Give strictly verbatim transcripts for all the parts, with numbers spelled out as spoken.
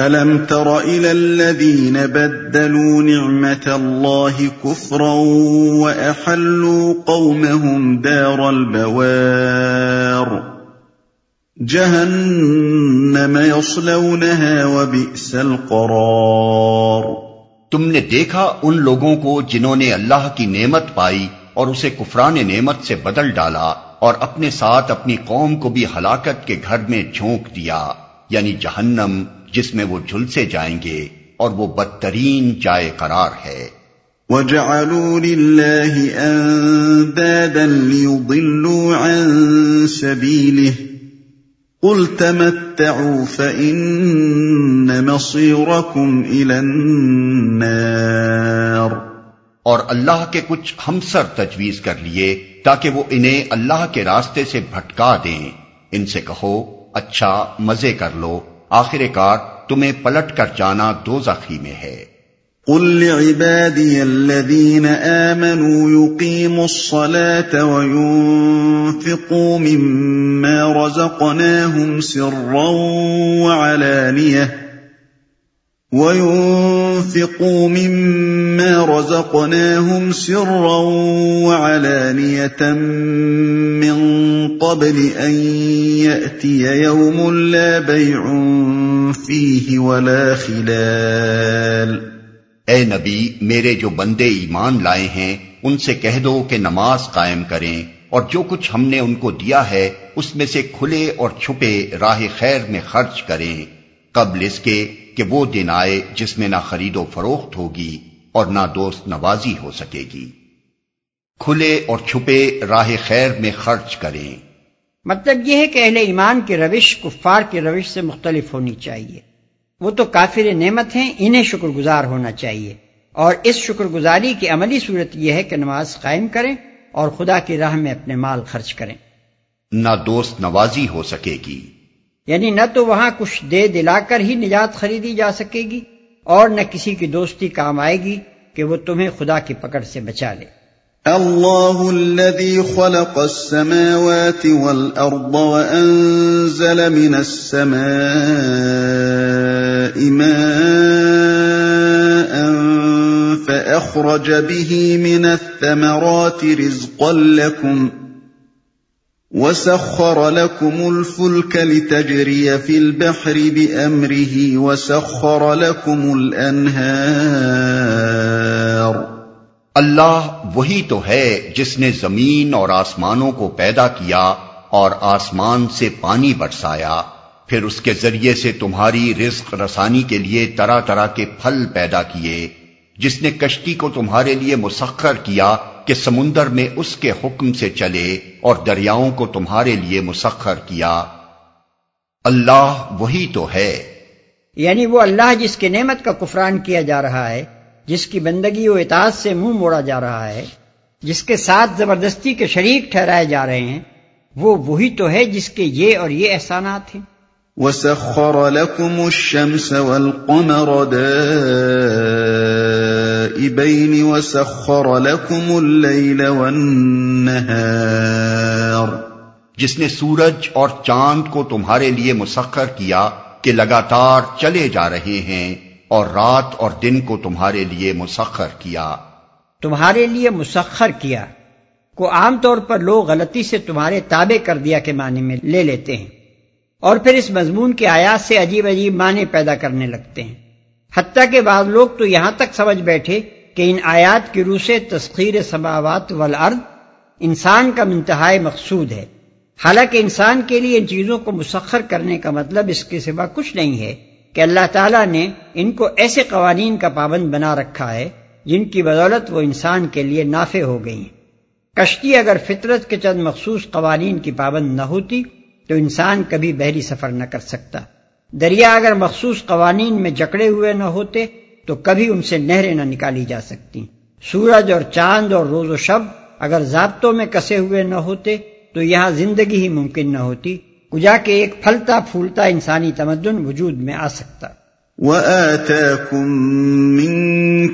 أَلَمْ تَرَ إِلَى الَّذِينَ بَدَّلُوا نِعْمَةَ اللَّهِ كُفْرًا وَأَحَلُّوا قَوْمَهُمْ دَارَ الْبَوَارِ جہنم یصلونہا وبئس القرار۔ تم نے دیکھا ان لوگوں کو جنہوں نے اللہ کی نعمت پائی اور اسے کفران نعمت سے بدل ڈالا اور اپنے ساتھ اپنی قوم کو بھی ہلاکت کے گھر میں جھونک دیا، یعنی جہنم جس میں وہ جھلسے جائیں گے اور وہ بدترین جائے قرار ہے۔ وَجَعَلُوا لِلَّهِ أَنْدَادًا لِيُضِلُّوا عَنْ سَبِيلِهِ قُلْ تَمَتَّعُوا فَإِنَّ مَصِيرَكُمْ إِلَى النَّارِ۔ اور اللہ کے کچھ ہمسر تجویز کر لیے تاکہ وہ انہیں اللہ کے راستے سے بھٹکا دیں۔ ان سے کہو اچھا مزے کر لو، آخر کار تمہیں پلٹ کر جانا دوزخ ہی میں ہے۔ قُلْ لِعِبَادِيَ الَّذِينَ آمَنُوا يُقِيمُوا الصَّلَاةَ وَيُنْفِقُوا مِمَّا رَزَقْنَاهُمْ سِرًّا وَعَلَانِيَةً وَيُنْفِقُوا مِمَّا رَزَقْنَاهُمْ سِرًّا وَعَلَانِيَةً مِنْ قَبْلِ أَنْ يَأْتِيَ يَوْمٌ لَا بَيْعٌ فِيهِ وَلَا خِلَالٌ۔ اے نبی، میرے جو بندے ایمان لائے ہیں ان سے کہہ دو کہ نماز قائم کریں اور جو کچھ ہم نے ان کو دیا ہے اس میں سے کھلے اور چھپے راہ خیر میں خرچ کریں، قبل اس کے کہ وہ دن آئے جس میں نہ خرید و فروخت ہوگی اور نہ دوست نوازی ہو سکے گی۔ کھلے اور چھپے راہ خیر میں خرچ کریں، مطلب یہ ہے کہ اہل ایمان کی روش کفار کی روش سے مختلف ہونی چاہیے۔ وہ تو کافر نعمت ہیں، انہیں شکر گزار ہونا چاہیے، اور اس شکر گزاری کی عملی صورت یہ ہے کہ نماز قائم کریں اور خدا کی راہ میں اپنے مال خرچ کریں۔ نہ دوست نوازی ہو سکے گی، یعنی نہ تو وہاں کچھ دے دلا کر ہی نجات خریدی جا سکے گی اور نہ کسی کی دوستی کام آئے گی کہ وہ تمہیں خدا کی پکڑ سے بچا لے۔ اللہ الذی خلق السماوات والارض وانزل من السماء ماء فاخرج به من الثمرات رزقا لكم وسخر لكم الفلك لتجري في البحر بأمره وسخر لكم الانهار۔ اللہ وہی تو ہے جس نے زمین اور آسمانوں کو پیدا کیا اور آسمان سے پانی برسایا، پھر اس کے ذریعے سے تمہاری رزق رسانی کے لیے طرح طرح کے پھل پیدا کیے، جس نے کشتی کو تمہارے لیے مسخر کیا کہ سمندر میں اس کے حکم سے چلے اور دریاؤں کو تمہارے لیے مسخر کیا۔ اللہ وہی تو ہے، یعنی وہ اللہ جس کی نعمت کا کفران کیا جا رہا ہے، جس کی بندگی و اطاعت سے منہ موڑا جا رہا ہے، جس کے ساتھ زبردستی کے شریک ٹھہرائے جا رہے ہیں، وہ وہی تو ہے جس کے یہ اور یہ احسانات ہیں۔ وَسَخَّرَ لَكُمُ الشَّمْسَ وَالْقَمَرَ دَائِبَيْنِ وَسَخَّرَ لَكُمُ اللَّيْلَ وَالنَّهَارَ۔ جس نے سورج اور چاند کو تمہارے لیے مسخر کیا کہ لگاتار چلے جا رہے ہیں، اور رات اور دن کو تمہارے لیے مسخر کیا۔ تمہارے لیے مسخر کیا کو عام طور پر لوگ غلطی سے تمہارے تابع کر دیا کے معنی میں لے لیتے ہیں، اور پھر اس مضمون کے آیات سے عجیب عجیب معنی پیدا کرنے لگتے ہیں، حتیٰ کہ بعض لوگ تو یہاں تک سمجھ بیٹھے کہ ان آیات کی روح سے تسخیر سماوات والارض انسان کا منتہائی مقصود ہے، حالانکہ انسان کے لیے ان چیزوں کو مسخر کرنے کا مطلب اس کے سوا کچھ نہیں ہے کہ اللہ تعالیٰ نے ان کو ایسے قوانین کا پابند بنا رکھا ہے جن کی بدولت وہ انسان کے لیے نافع ہو گئی ہیں۔ کشتی اگر فطرت کے چند مخصوص قوانین کی پابند نہ ہوتی تو انسان کبھی بحری سفر نہ کر سکتا، دریا اگر مخصوص قوانین میں جکڑے ہوئے نہ ہوتے تو کبھی ان سے نہریں نہ نکالی جا سکتی، سورج اور چاند اور روز و شب اگر ضابطوں میں کسے ہوئے نہ ہوتے تو یہاں زندگی ہی ممکن نہ ہوتی، کجا کہ ایک پھلتا پھولتا انسانی تمدن وجود میں آ سکتا۔ وَآتَاكُم مِّن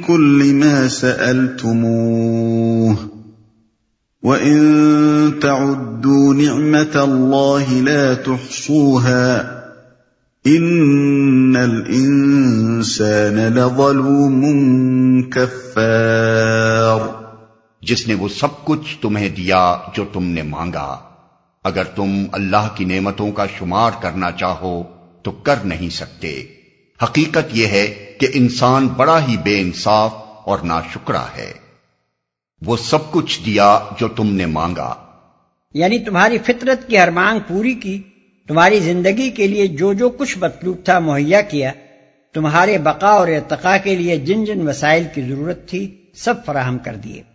كُلِّ مَا سَأَلْتُمُوهُ وَإِن تَعُدُّوا نِعْمَةَ اللَّهِ لَا تُحْصُوهَا ان الانسان لظلوم کفار، جس نے وہ سب کچھ تمہیں دیا جو تم نے مانگا، اگر تم اللہ کی نعمتوں کا شمار کرنا چاہو تو کر نہیں سکتے۔ حقیقت یہ ہے کہ انسان بڑا ہی بے انصاف اور ناشکرا ہے۔ وہ سب کچھ دیا جو تم نے مانگا، یعنی تمہاری فطرت کی ہر مانگ پوری کی، تمہاری زندگی کے لیے جو جو کچھ مطلوب تھا مہیا کیا، تمہارے بقا اور ارتقاء کے لیے جن جن وسائل کی ضرورت تھی سب فراہم کر دیے۔